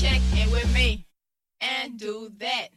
check in with me and do that.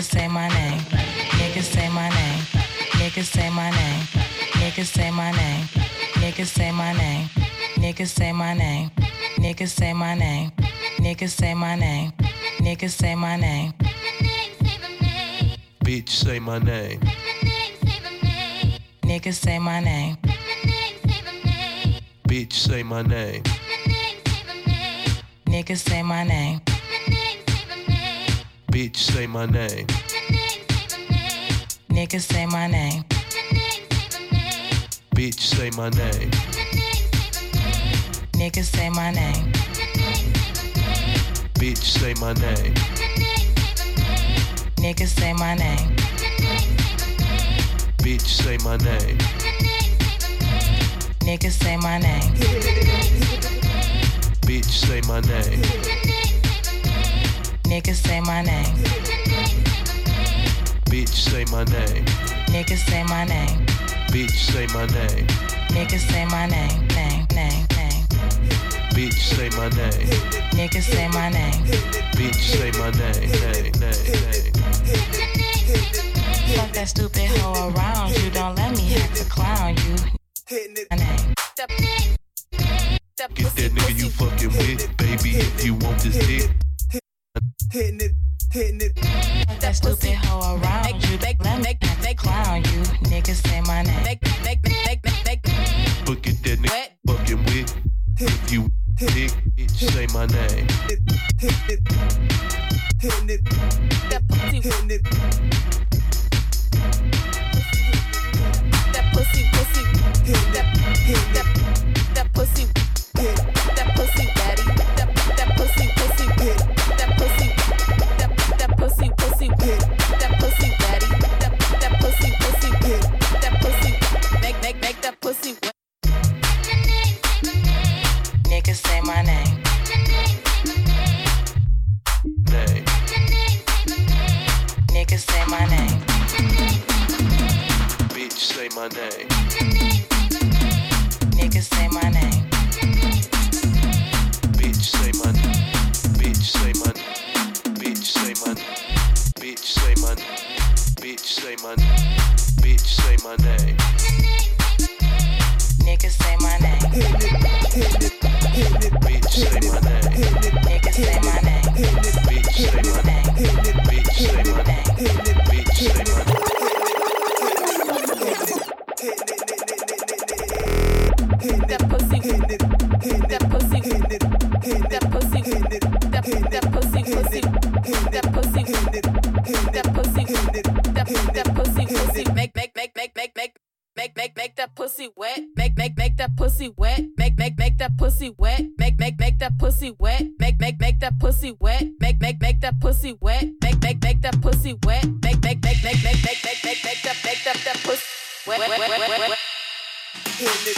Niggas say my name. Niggas say my name. Niggas say my name. Niggas say my name. Niggas say my name. Niggas say my name. Niggas say my name. Niggas say my name. Niggas say my name. Bitch say my name. Niggas say my name. Bitch say my name. Niggas say my name. Bitch say my name. Niggas say my name. Bitch say my name. Niggas say my name. Bitch say my name. Niggas say my name. Bitch say my name. Niggas say my name. Bitch say my name. Niggas say my name. Bitch say my name. Niggas say my name. Bitch say my name. Niggas say my name. Name, name, name. Bitch say my name. Niggas say my name. Bitch say my name. Name, name, name. Fuck that stupid hoe around you. Don't let me have to clown you. My name. Get that nigga you fucking with, baby, if you want this dick. Hitting it, that stupid hoe around you, make clown you, niggas say my name, make, look at that nigga fucking with, if you dick, say my name, hitting it, that pussy, hitting it, that pussy, pussy, that pussy, that pussy, daddy, that pussy, pussy, that pussy. That pussy daddy, that pussy, pussy, that pussy, make that pussy wet. Niggas say my name. Name. Niggas say my name. Bitch say my name. Niggas say my name. Bitch say my name. Bitch say my name. Bitch say my name. Bitch say my name, bitch say my name, bitch say my name. Niggas say my name. Bitch say my name. Niggas say my name. Bitch say my name. Bitch say my name. Bitch say my name. That pussy, that pussy, that pussy, that pussy, pussy, that pussy. That pussy, pussy, make that pussy wet, make that pussy wet, make that pussy wet, make that pussy wet, make that pussy wet, make that pussy wet, make that pussy wet, make that pussy wet, wet. Hand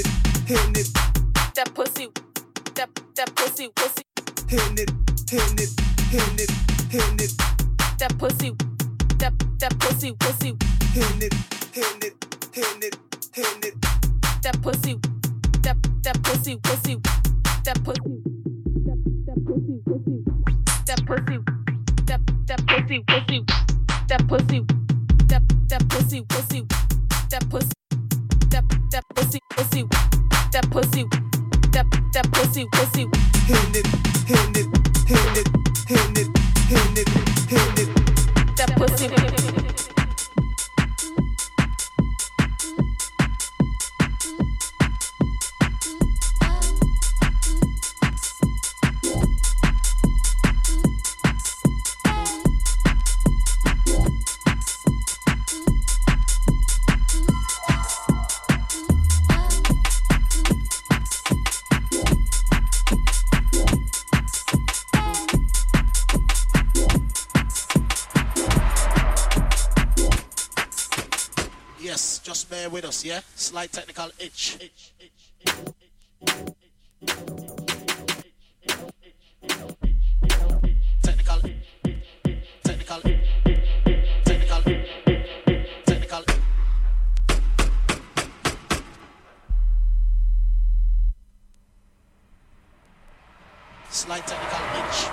it. Hand it. That pussy. Hand it. That pussy. Hand it. That pussy. That pussy. That pussy, that pussy, that pussy. Hand it, that pussy, with us, yeah? Slight technical itch. Technical itch. slight technical hitch.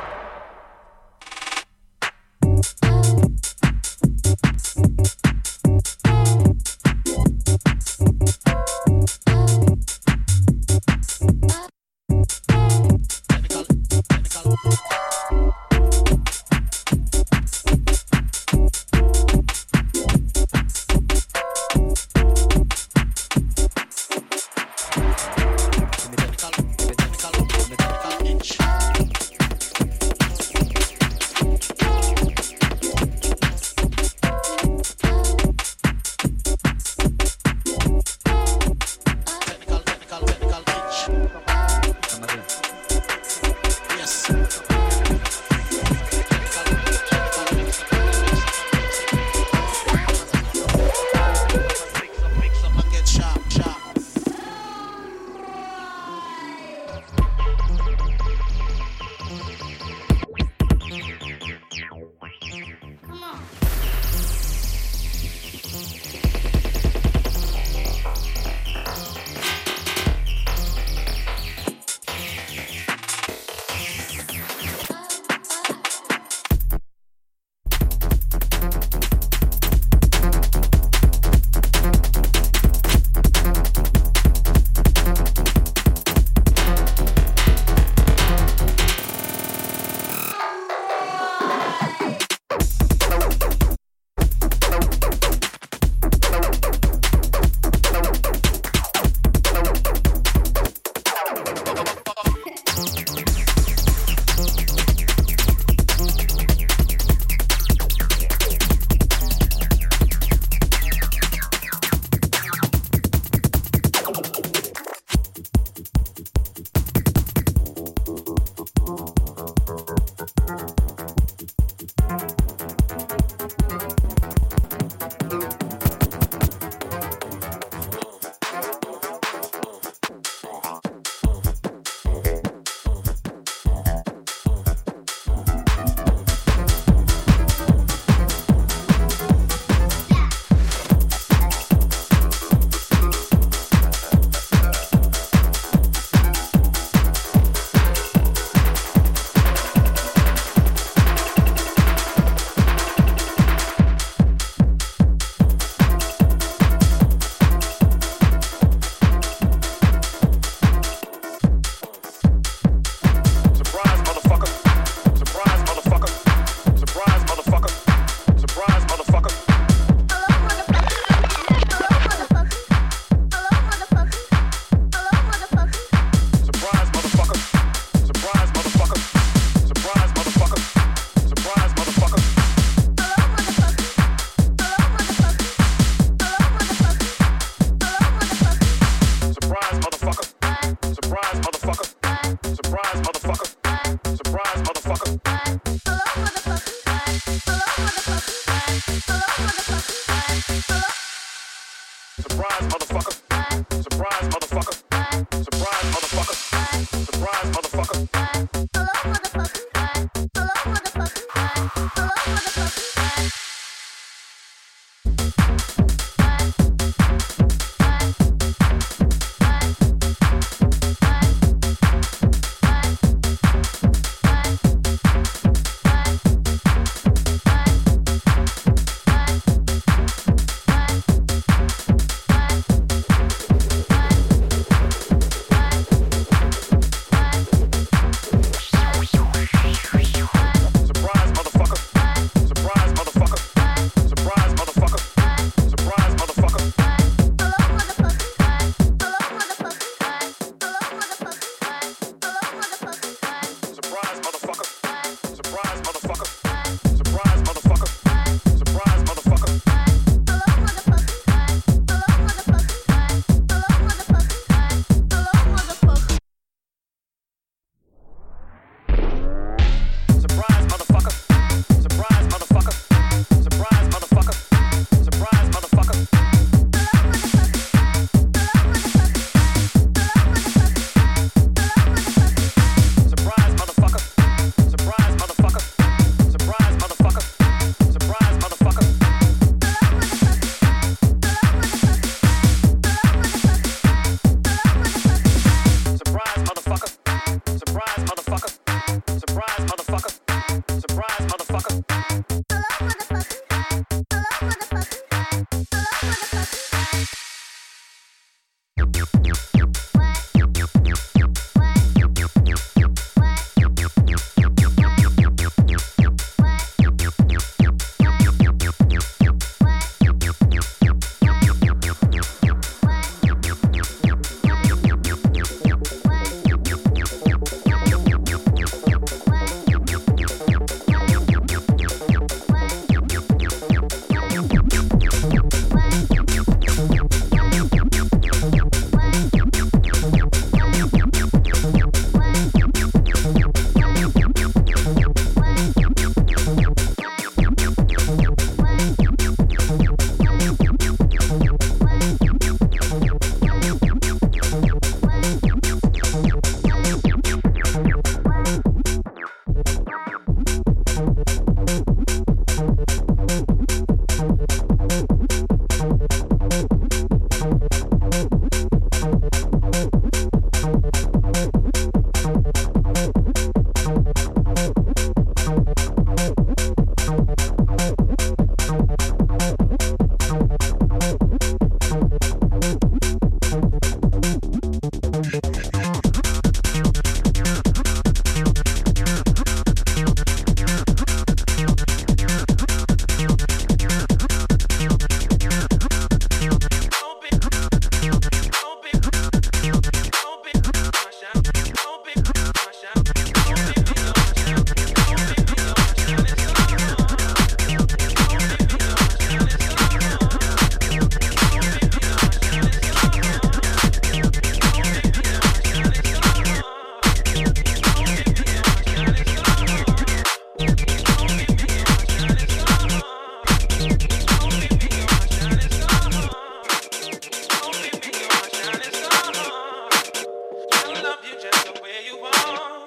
love you just the way you are.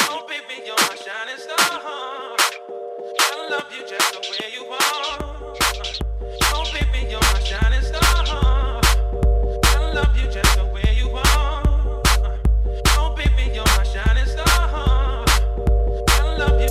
Oh baby, you're my shining star. I love you just the way you are. Oh baby, you're my shining star. I love you just the way you are. Oh baby, you're my shining star. I love you.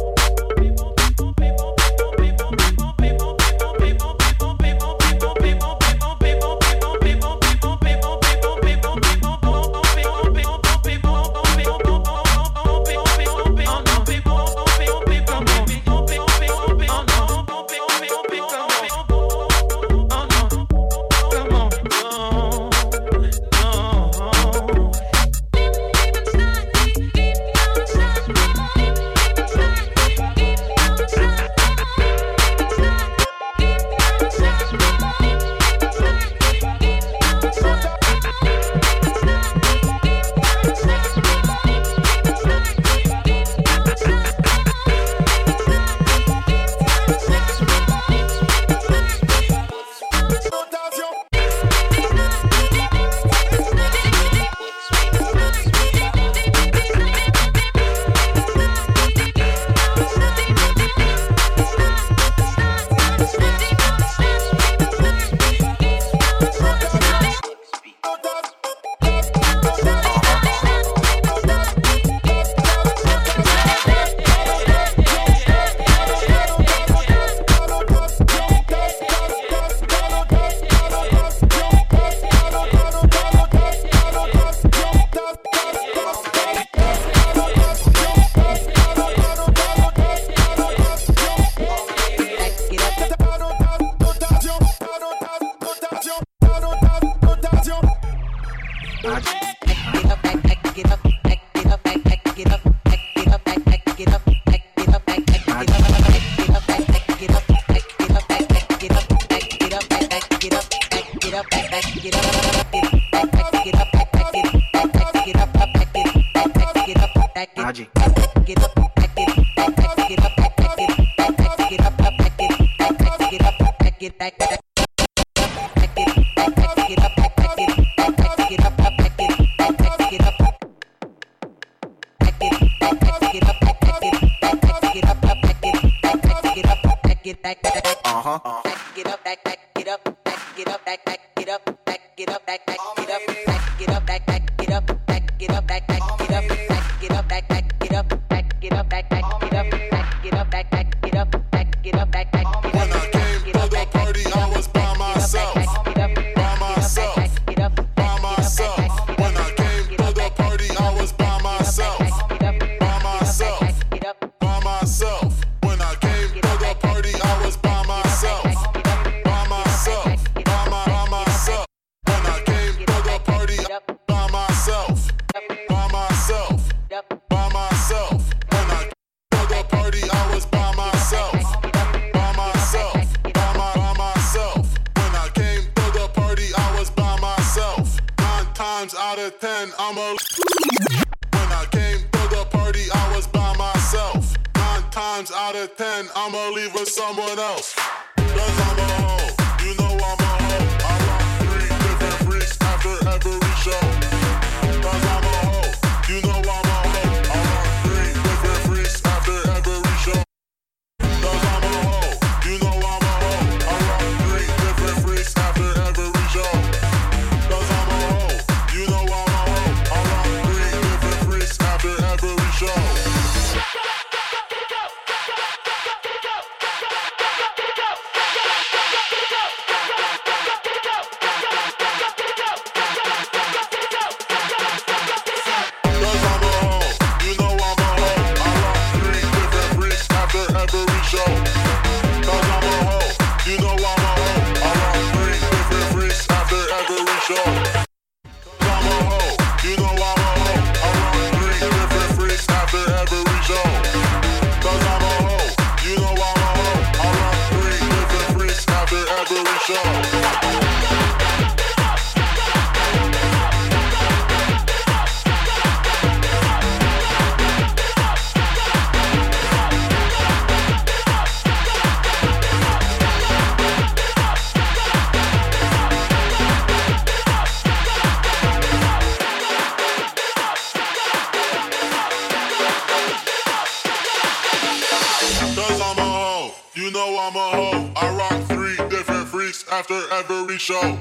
You know I'm a hoe. I rock 3 different freaks after every show.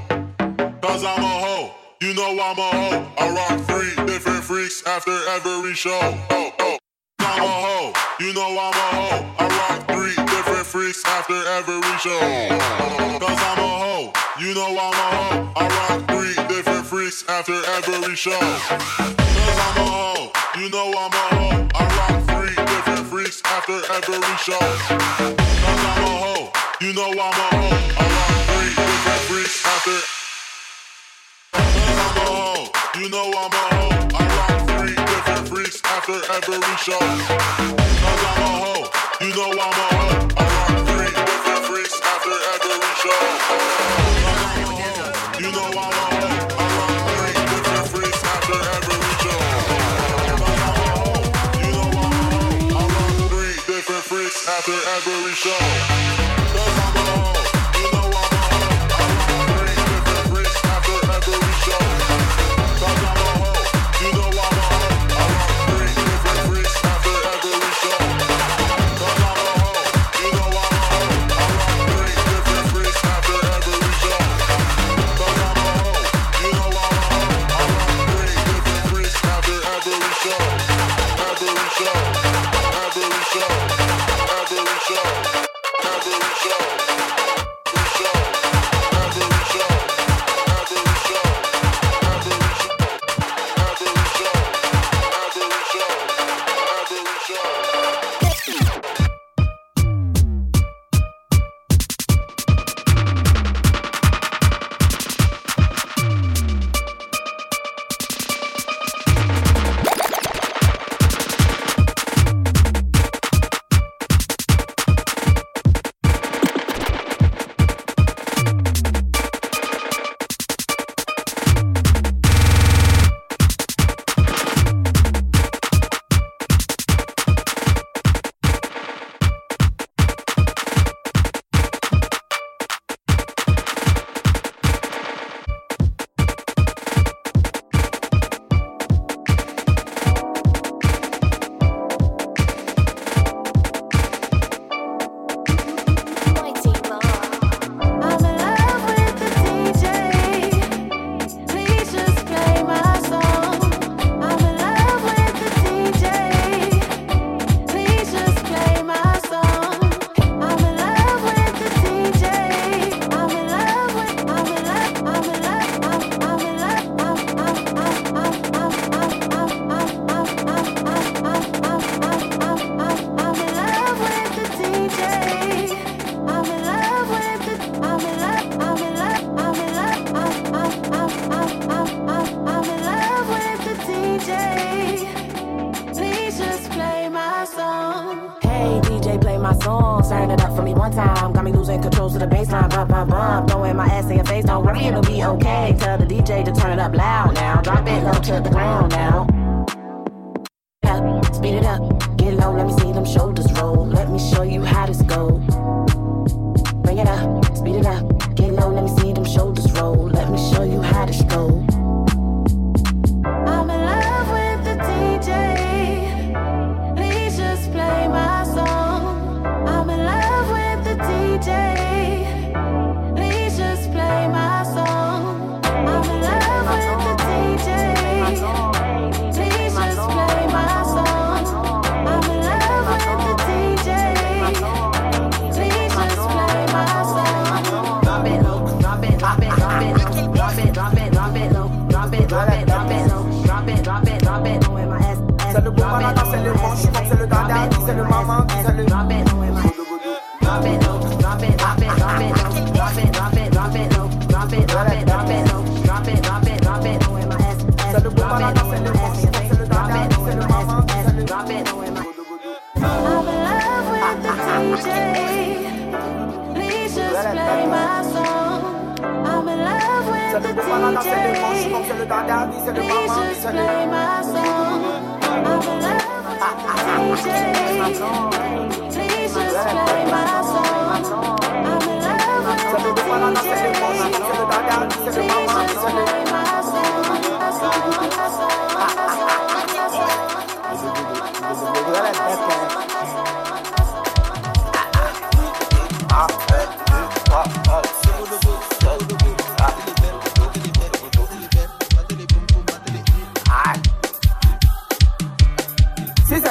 'Cause I'm a hoe. You know I'm a hoe. I rock 3 different freaks after every show. Oh, oh. I'm a hoe. You know I'm a hoe. I rock 3 different freaks after every show. 'Cause I'm a hoe. You know I'm a hoe. I rock 3 different freaks after every show. 'Cause I'm a hoe. You know I'm a hoe. I rock 3 different freaks after every show. 'Cause I'm a hoe. You know I'm a hoe. I rock 3 different freaks after. 'Cause I'm a hoe. You know I'm a hoe. I rock 3 different freaks after every show. 'Cause I'm a hoe. You know I'm a hoe. I rock 3 different freaks after every show. 'Cause I'm a hoe. You know I'm a hoe. I rock 3 different freaks after every show. 'Cause I'm a hoe. You know I'm a hoe. I rock 3 different freaks after every show. 'Cause I'm a hoe. You know I'm a hoe. I rock 3 different freaks after every show. 'Cause I'm a hoe. You know I'm a hoe. I rock 3 different freaks after every show. 'Cause I'm a hoe. You know I'm a hoe. I rock 3 different freaks after every show. 'Cause I'm a hoe. You know I'm a hoe. I rock 3 different freaks after every show. Every show. Every show. Every show. Every show. Every show. Every show. Every show. Every show.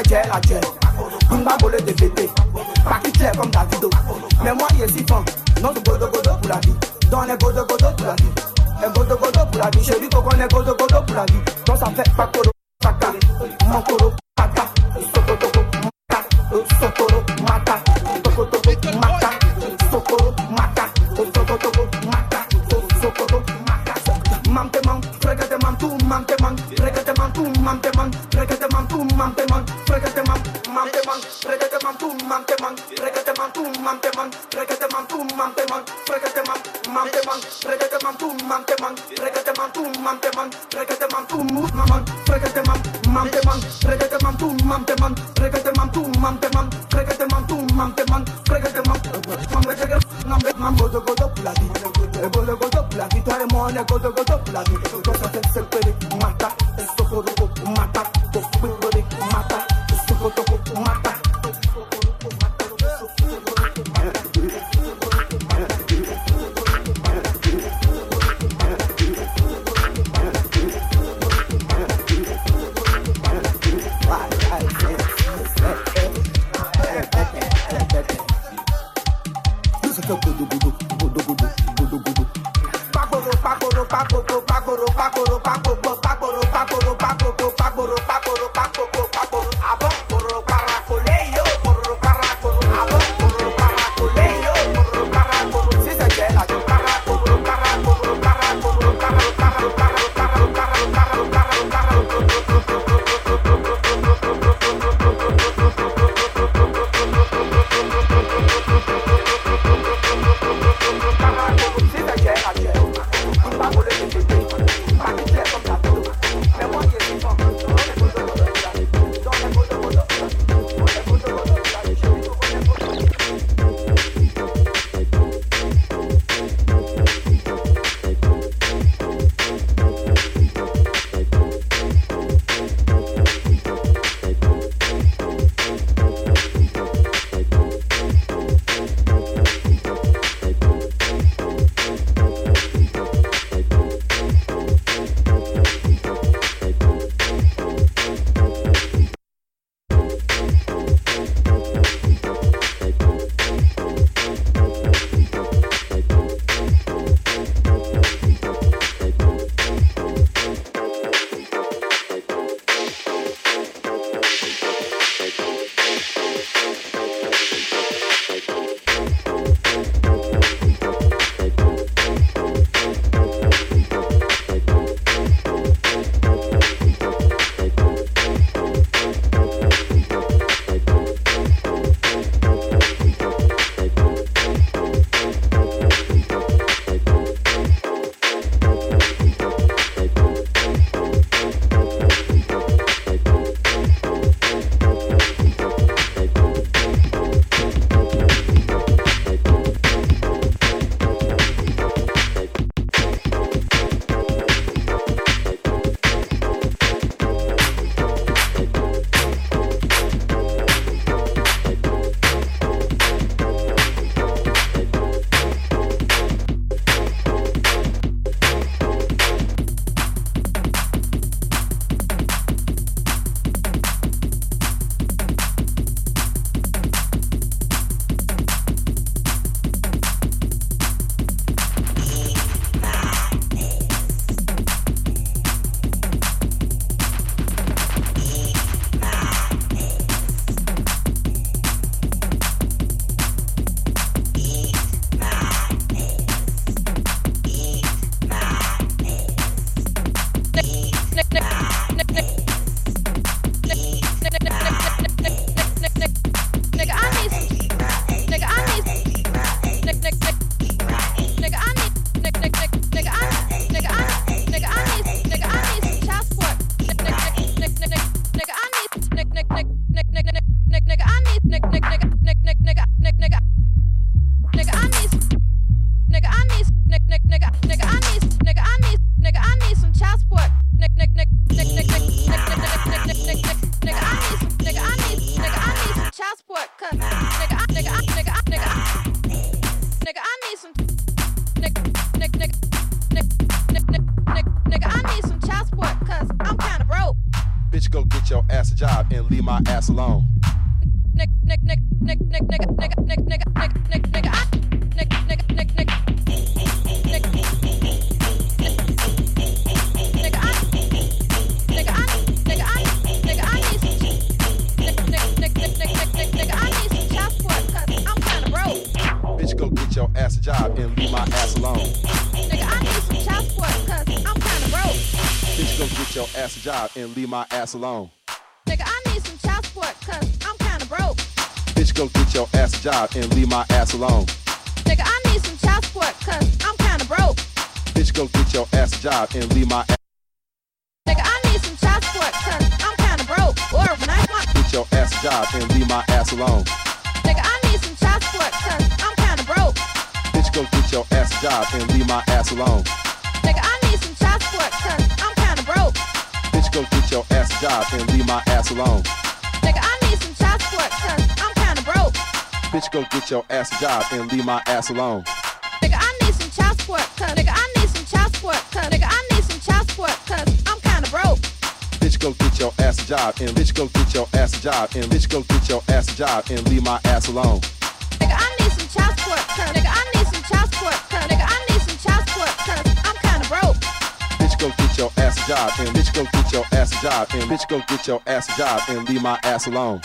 gel à gel. Bumba bole de bébé, paquet clair comme Davido. Mais moi il est si bon, non de godo godo pour la vie. Dans les godo godo pour la vie. Un godo godo pour la vie, je lui qu'on est godo godo pour la vie. Donc ça fait pas coro, pata, mon coro, pata, sokotoko, mata, sokoro, mata, sokotoko, mata, sokoro, mata, sokotoko, mata, sokoro, mata, manteman, frégatement tout, manteman, frégatement tout, manteman, frégatement tout, manteman, frégatement, manteman, frégatement tout, manteman, frégatement tout, manteman, frégatement tout, manteman, frégatement, manteman, frégatement tout, manteman, frégatement tout, manteman, frégatement tout, maman, frégatement, manteman, frégatement tout, manteman, frégatement tout, manteman, frégatement tout, manteman, frégatement, mambo godo pour la vie, godo godo pour la vie, toi et moi on est godo godo pour la vie. Mata, sokotoko, mata, sokotoko, mata, sokotoko, mata. Paco, you go get your ass a job and leave my ass alone. Your ass a job and leave my ass alone. Nigga, I need some child support cause I'm kinda broke. Bitch, go get your ass a job and leave my ass alone. Nigga, I need some child support cause I'm kinda broke. Bitch, go get your ass a job and leave my ass alone. Nigga, I need some child support cause I'm kinda broke. Bitch, go get your ass a job and leave my ass. Nigga, I need some child support cause I'm kinda broke. Or when I want get your ass a job and leave my ass alone. Nigga, I need some child support cause I'm go get your ass a job and leave my ass alone. Nigga, I need some child support cause I'm kinda broke. Bitch, go get your ass a job and leave my ass alone. Nigga, I need some child support cause I'm kinda broke. Bitch, go get your ass a job and leave my ass alone. Nigga, I need some child support cause nigga, I need some child support cause nigga, I need some child support cause I'm kinda broke. Bitch, go get your ass a job and bitch, go get your ass a job and bitch, go get your ass a job and leave my ass alone. Nigga, I need some child support cause nigga, I need some child support cause nigga, I need some child support cause I'm kinda broke. Bitch, go get your ass a job and bitch, go get your ass a job and bitch, go get your ass a job and leave my ass alone.